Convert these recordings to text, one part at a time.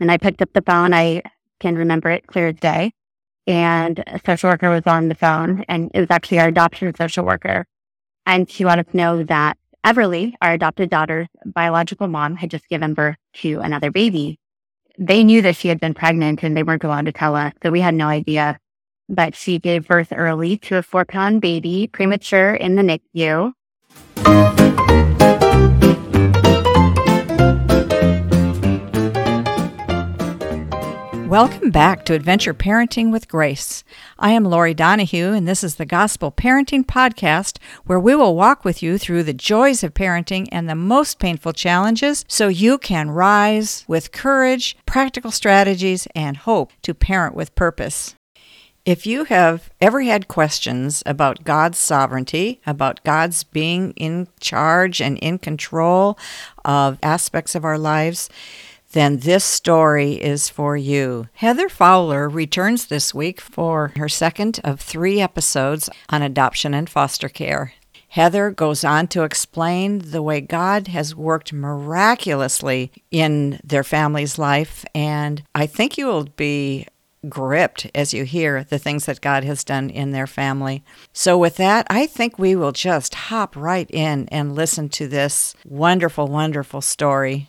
And I picked up the phone. I can remember it clear as day. And a social worker was on the phone, and it was actually our adoption social worker. And she let us know that Everly, our adopted daughter's biological mom, had just given birth to another baby. They knew that she had been pregnant and they weren't allowed to tell us, so we had no idea. But she gave birth early to a 4-pound baby, premature, in the NICU. Welcome back to Adventure Parenting with Grace. I am Lori Donahue, and this is the Gospel Parenting Podcast, where we will walk with you through the joys of parenting and the most painful challenges so you can rise with courage, practical strategies, and hope to parent with purpose. If you have ever had questions about God's sovereignty, about God's being in charge and in control of aspects of our lives, then this story is for you. Heather Fowler returns this week for her second of 3 episodes on adoption and foster care. Heather goes on to explain the way God has worked miraculously in their family's life, and I think you will be gripped as you hear the things that God has done in their family. So with that, I think we will just hop right in and listen to this wonderful, wonderful story.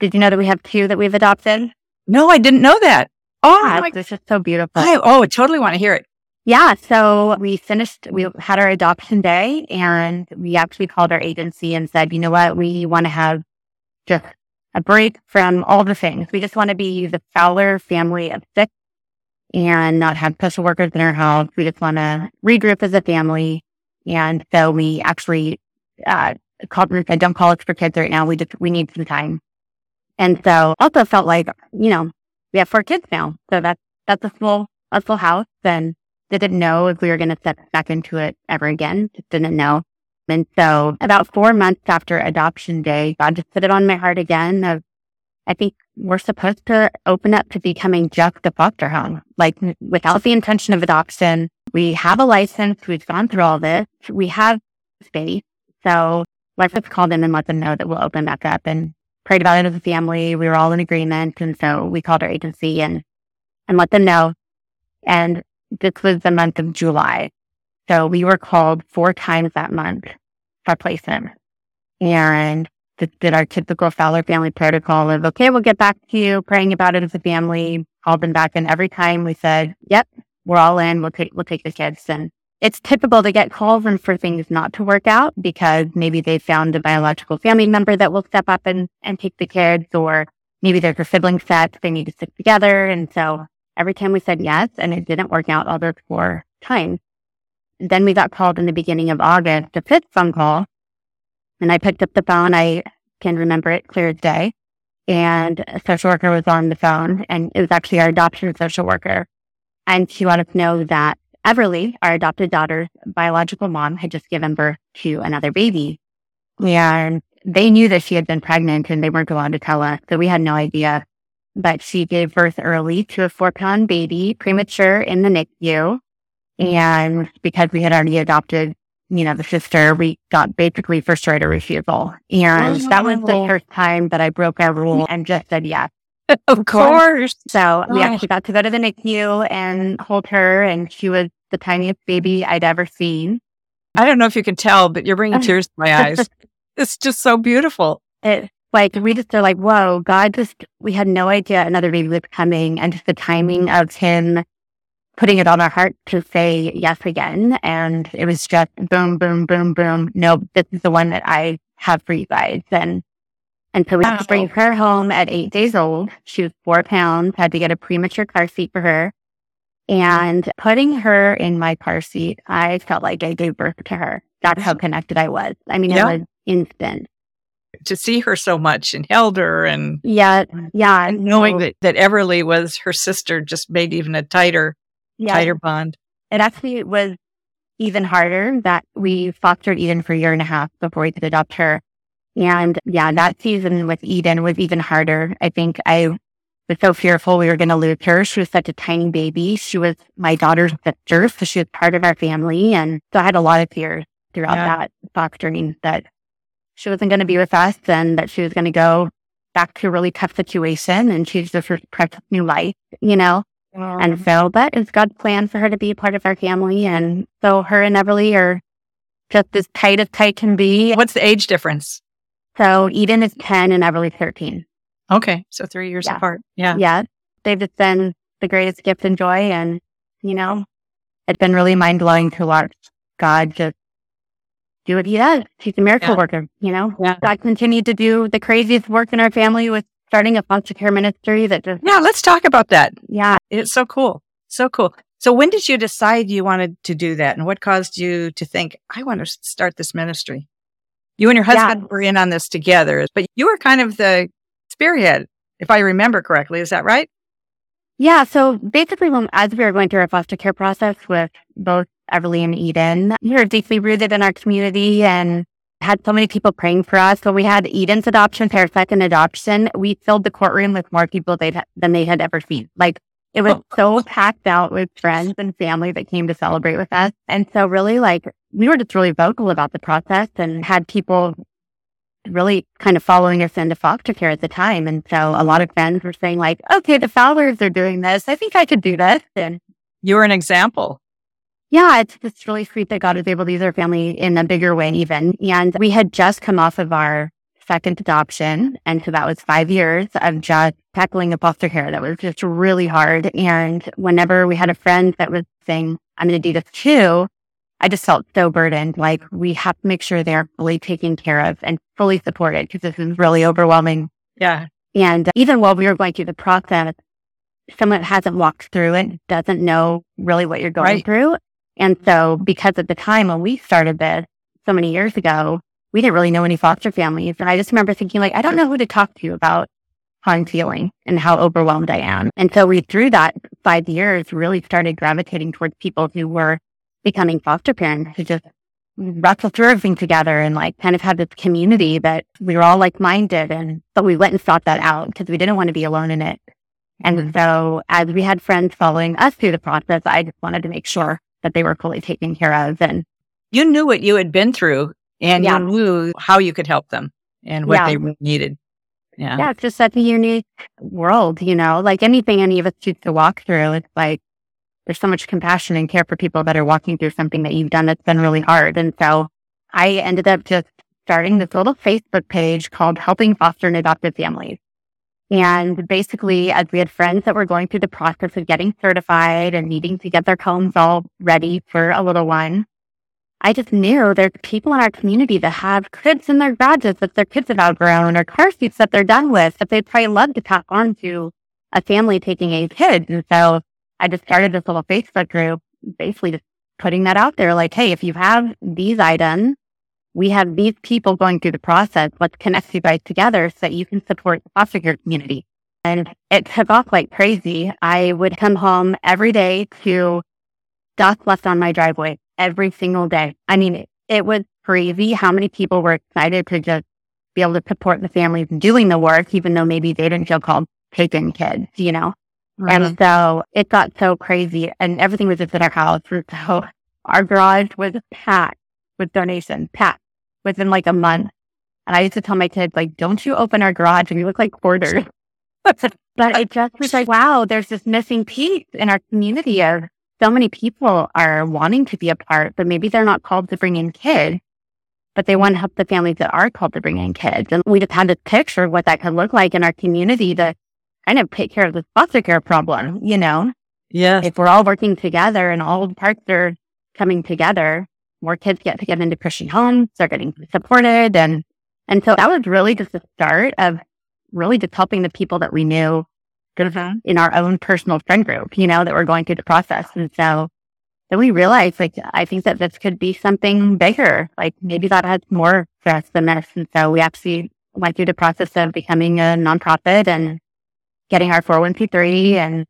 Did you know that we have 2 that we've adopted? No, I didn't know that. Oh, this is so beautiful. I totally want to hear it. Yeah, so we had our adoption day, and we actually called our agency and said, you know what, we want to have just a break from all the things. We just want to be the Fowler family of 6 and not have social workers in our house. We just want to regroup as a family. And so we actually called and said, don't call us for kids right now. We need some time. And so also felt like, you know, we have 4 kids now. So that's a small house, and they didn't know if we were going to step back into it ever again. Just didn't know. And so about 4 months after adoption day, God just put it on my heart again of, I think we're supposed to open up to becoming just a foster home. Like, without the intention of adoption, we have a license. We've gone through all this. We have space. So let's just call them and let them know that we'll open back up, and prayed about it as a family. We were all in agreement. And so we called our agency and let them know. And this was the month of July. So we were called 4 times that month for placement. And just did our typical Fowler family protocol of, okay, we'll get back to you, praying about it as a family, called them back. And every time we said, yep, we're all in, we'll take the kids. And it's typical to get calls and for things not to work out because maybe they found a biological family member that will step up and take the kids, or maybe there's a sibling set they need to stick together. And so every time we said yes, and it didn't work out all those 4 times. Then we got called in the beginning of August, a 5th phone call, and I picked up the phone. I can remember it clear as day. And a social worker was on the phone, and it was actually our adoption social worker. And she let us know that Everly, our adopted daughter's biological mom, had just given birth to another baby. And they knew that she had been pregnant and they weren't allowed to tell us, so we had no idea. But she gave birth early to a 4-pound baby, premature, in the NICU. And because we had already adopted, you know, the sister, we got basically first right of refusal. And that was the first time that I broke our rule and just said yes. Of course. So we actually got to go to the NICU and hold her, and she was the tiniest baby I'd ever seen. I don't know if you can tell, but you're bringing tears to my eyes. It's just so beautiful. It's like, we just are like, whoa, God just, we had no idea another baby was coming, and just the timing of him putting it on our heart to say yes again. And it was just boom, boom, boom, boom. Nope, this is the one that I have for you guys. And so we had to bring her home at 8 days old. She was 4 pounds, had to get a premature car seat for her. And putting her in my car seat, I felt like I gave birth to her. That's how connected I was. I mean, it was instant. To see her so much and held her and... Yeah. And knowing that Everly was her sister just made even a tighter bond. It actually was even harder that we fostered Eden for a year and a half before we could adopt her. And that season with Eden was even harder. I think I was so fearful we were going to lose her. She was such a tiny baby. She was my daughter's sister, so she was part of our family. And so I had a lot of fears throughout that fostering, that she wasn't going to be with us and that she was going to go back to a really tough situation and she's just her precious new life, you know? Mm-hmm. And so, but it's God's plan for her to be a part of our family. And so her and Everly are just as tight can be. What's the age difference? So Eden is 10 and Everly 13. Okay. So 3 years apart. Yeah. Yeah. They've just been the greatest gift and joy. And, you know, it's been really mind blowing to watch God just do what he does. He's a miracle worker, you know? Yeah. God continued to do the craziest work in our family with starting a foster care ministry that just... Yeah, let's talk about that. Yeah. It's so cool. So cool. So when did you decide you wanted to do that? And what caused you to think, I want to start this ministry? You and your husband were in on this together, but you were kind of the spearhead, if I remember correctly. Is that right? Yeah. So basically, as we were going through our foster care process with both Everly and Eden, we were deeply rooted in our community and had so many people praying for us. When we had Eden's adoption, our second adoption, we filled the courtroom with more people than they had ever seen. Like, it was so packed out with friends and family that came to celebrate with us. And so really, like, we were just really vocal about the process and had people really kind of following us into foster care at the time. And so a lot of friends were saying, like, okay, the Fowlers are doing this. I think I could do this. And you were an example. Yeah, it's just really sweet that God was able to use our family in a bigger way even. And we had just come off of our second adoption. And so that was 5 years of just tackling the foster care. That was just really hard. And whenever we had a friend that was saying, I'm going to do this too, I just felt so burdened. Like, we have to make sure they're fully taken care of and fully supported because this is really overwhelming. Yeah. And even while we were going through the process, someone hasn't walked through it, doesn't know really what you're going through. And so because at the time when we started this so many years ago, we didn't really know any foster families. And I just remember thinking, like, I don't know who to talk to about how I'm feeling and how overwhelmed I am. And so we, through that 5 years, really started gravitating towards people who were becoming foster parents, who just wrestled through everything together and, like, kind of had this community that we were all like-minded. And so we went and sought that out because we didn't want to be alone in it. And so as we had friends following us through the process, I just wanted to make sure that they were fully taken care of. And you knew what you had been through and you knew how you could help them and what they needed. Yeah. Yeah, it's just such a unique world, you know, like anything any of us choose to walk through. It's like there's so much compassion and care for people that are walking through something that you've done that's been really hard. And so I ended up just starting this little Facebook page called Helping Foster and Adopted Families. And basically, as we had friends that were going through the process of getting certified and needing to get their homes all ready for a little one, I just knew there's people in our community that have kids in their garages that their kids have outgrown or car seats that they're done with that they'd probably love to pass on to a family taking a kid. And so I just started this little Facebook group, basically just putting that out there. Like, hey, if you have these items, we have these people going through the process. Let's connect you guys together so that you can support the foster care community. And it took off like crazy. I would come home every day to dust left on my driveway every single day. I mean, it was crazy how many people were excited to just be able to support the families doing the work, even though maybe they didn't feel called taking kids, you know? Mm-hmm. And so it got so crazy and everything was just in our house. So our garage was packed with donations, packed. Within like a month. And I used to tell my kids, like, don't you open our garage and you look like quarters. But it just was like, wow, there's this missing piece in our community of so many people are wanting to be a part, but maybe they're not called to bring in kids, but they want to help the families that are called to bring in kids. And we just had this picture of what that could look like in our community to kind of take care of this foster care problem, you know? Yeah. If we're all working together and all parts are coming together, more kids get to get into Christian homes, they're getting supported. And so that was really just the start of really just helping the people that we knew in our own personal friend group, you know, that were going through the process. And so then we realized, like, I think that this could be something bigger. Like, maybe that has more for us than this. And so we actually went through the process of becoming a nonprofit and getting our 401(c)(3) and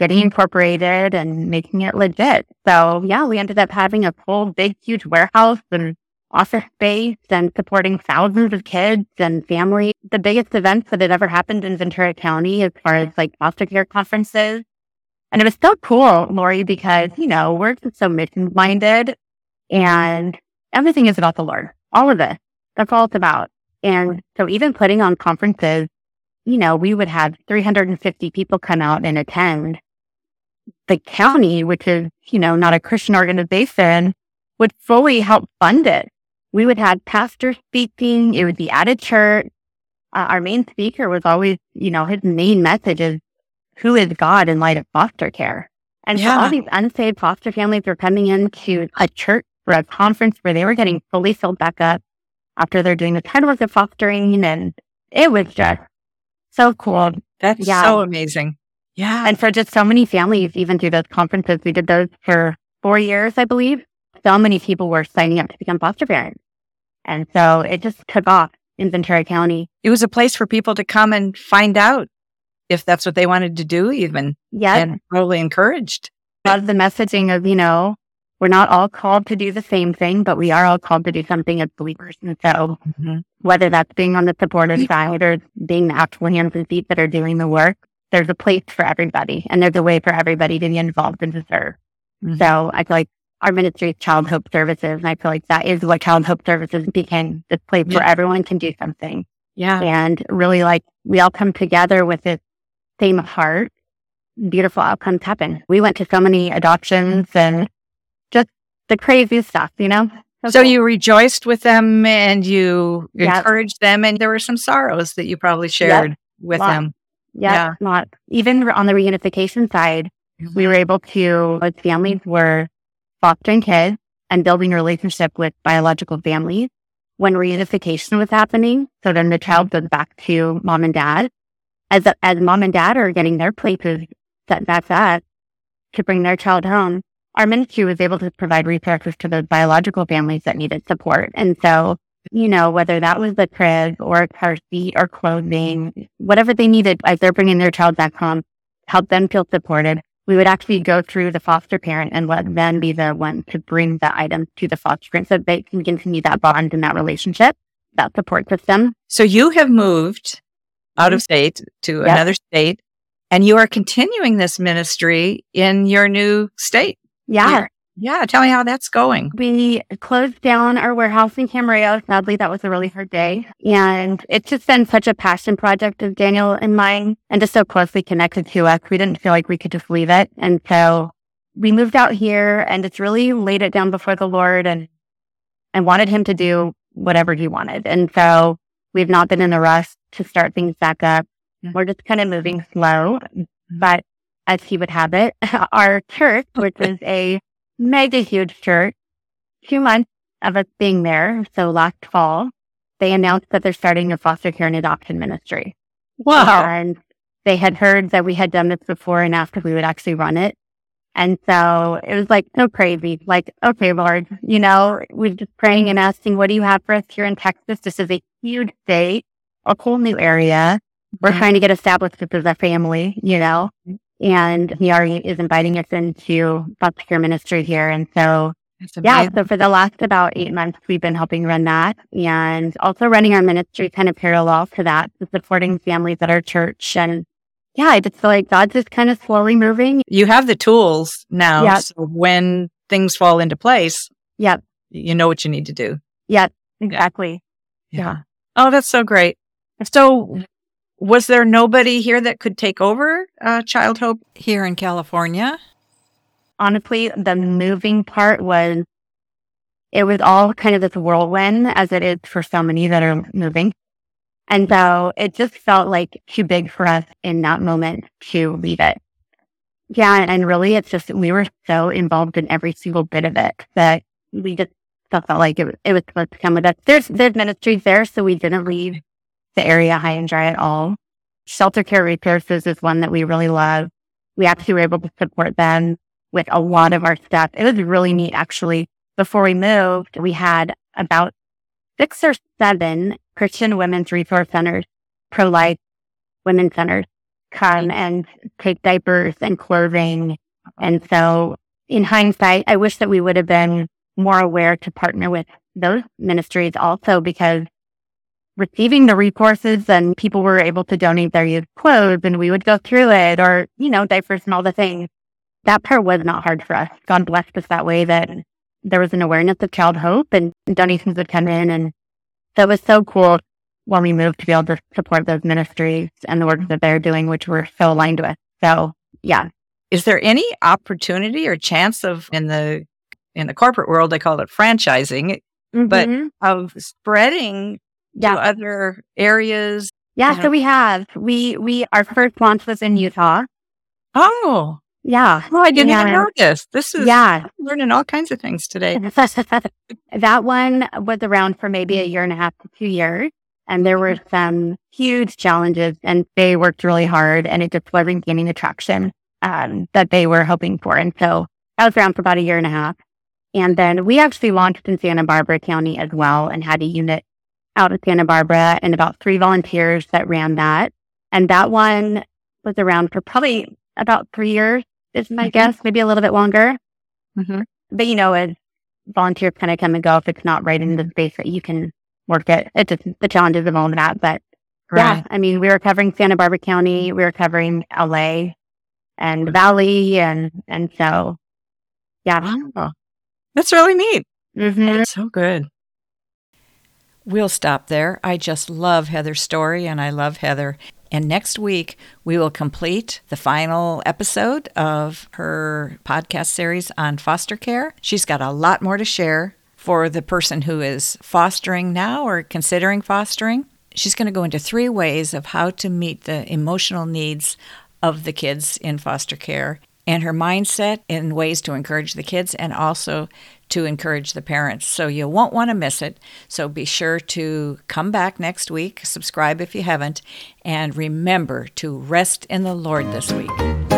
getting incorporated and making it legit. So yeah, we ended up having a full, big, huge warehouse and office space and supporting thousands of kids and family. The biggest events that had ever happened in Ventura County as far as like foster care conferences. And it was so cool, Lori, because, you know, we're just so mission-minded and everything is about the Lord. All of this. That's all it's about. And so even putting on conferences you know, we would have 350 people come out and attend. The county, which is, you know, not a Christian organization, would fully help fund it. We would have pastors speaking. It would be at a church. Our main speaker was always, you know, his main message is, who is God in light of foster care? And so all these unsaved foster families were coming into a church for a conference where they were getting fully filled back up after they're doing the kind of work of fostering. And it was just so cool. That's so amazing. Yeah. And for just so many families, even through those conferences, we did those for 4 years, I believe. So many people were signing up to become foster parents. And so it just took off in Ventura County. It was a place for people to come and find out if that's what they wanted to do even. Yeah. And totally encouraged. A lot of the messaging of, you know, we're not all called to do the same thing, but we are all called to do something as believers. And so whether that's being on the supportive side or being the actual hands and feet that are doing the work, there's a place for everybody and there's a way for everybody to be involved and to serve. Mm-hmm. So I feel like our ministry is Child Hope Services. And I feel like that is what Child Hope Services became, this place where everyone can do something. Yeah. And really, like, we all come together with this same heart. Beautiful outcomes happen. We went to so many adoptions and just the crazy stuff, you know? So you rejoiced with them and you encouraged them, and there were some sorrows that you probably shared with them. Not even on the reunification side, we were able to, as families were fostering kids and building a relationship with biological families when reunification was happening. So then the child goes back to mom and dad. As mom and dad are getting their places set back up to bring their child home, our ministry was able to provide resources to those biological families that needed support. And so, you know, whether that was the crib or a car seat or clothing, whatever they needed as they're bringing their child back home, help them feel supported. We would actually go through the foster parent and let them be the one to bring the item to the foster parent so they can continue that bond and that relationship, that support system. So you have moved out of state to another state, and you are continuing this ministry in your new state. Yeah. Yeah. Tell me how that's going. We closed down our warehouse in Camarillo. Sadly, that was a really hard day. And it's just been such a passion project of Daniel and mine, and just so closely connected to us. We didn't feel like we could just leave it. And so we moved out here and just really laid it down before the Lord and wanted him to do whatever he wanted. And so we've not been in a rush to start things back up. We're just kind of moving slow, but as he would have it, our church, which is a mega huge church, 2 months of us being there, so last fall, they announced that they're starting a foster care and adoption ministry. Wow. And they had heard that we had done this before and asked if we would actually run it. And so it was like so crazy. Like, okay, Lord, you know, we're just praying and asking, what do you have for us here in Texas? This is a huge state, a whole new area. We're trying to get established as a family, you know. And he already is inviting us into foster care ministry here. And so, so for the last about 8 months, we've been helping run that and also running our ministry kind of parallel to that, supporting families at our church. And I just feel like God's just kind of slowly moving. You have the tools now. Yep. So when things fall into place, you know what you need to do. Yep, exactly. Yeah. Oh, that's so great. So was there nobody here that could take over Child Hope here in California? Honestly, the moving part was, it was all kind of this whirlwind as it is for so many that are moving. And so it just felt like too big for us in that moment to leave it. Yeah. And really, it's just, we were so involved in every single bit of it that we just felt like it was supposed to come with us. There's ministries there, so we didn't leave the area high and dry at all. Shelter Care Resources is one that we really love. We actually were able to support them with a lot of our stuff. It was really neat, actually. Before we moved, we had about 6 or 7 Christian women's resource centers, pro-life women's centers, come and take diapers and clothing. And so in hindsight, I wish that we would have been more aware to partner with those ministries also, because receiving the resources and people were able to donate their used clothes and we would go through it, or, you know, diapers and all the things. That part was not hard for us. God blessed us that way that there was an awareness of Child Hope and donations would come in. And so it was so cool. when we moved to be able to support those ministries and the work that they're doing, which we're so aligned with. So, yeah. Is there any opportunity or chance of, in the corporate world, they call it franchising, mm-hmm. but of spreading to other areas? Yeah, So we have. We our first launch was in Utah. Oh. Yeah. Oh, I didn't even know this. This is, I'm learning all kinds of things today. That one was around for maybe a year and a half to 2 years. And there were some huge challenges, and they worked really hard, and it just wasn't gaining the traction that they were hoping for. And so I was around for about a year and a half. And then we actually launched in Santa Barbara County as well and had a unit out of Santa Barbara and about 3 volunteers that ran that. And that one was around for probably about 3 years is my guess, maybe a little bit longer. Mm-hmm. But as volunteers kind of come and go, if it's not right in the space that you can work at, it's just the challenges of all of that. But yeah, I mean, we were covering Santa Barbara County, we were covering LA and Valley. And so, yeah. Wow. That's really neat. Mm-hmm. That's so good. We'll stop there. I just love Heather's story, and I love Heather. And next week, we will complete the final episode of her podcast series on foster care. She's got a lot more to share for the person who is fostering now or considering fostering. She's going to go into 3 ways of how to meet the emotional needs of the kids in foster care, and her mindset in ways to encourage the kids and also to encourage the parents. So you won't want to miss it. So be sure to come back next week, subscribe if you haven't, and remember to rest in the Lord this week.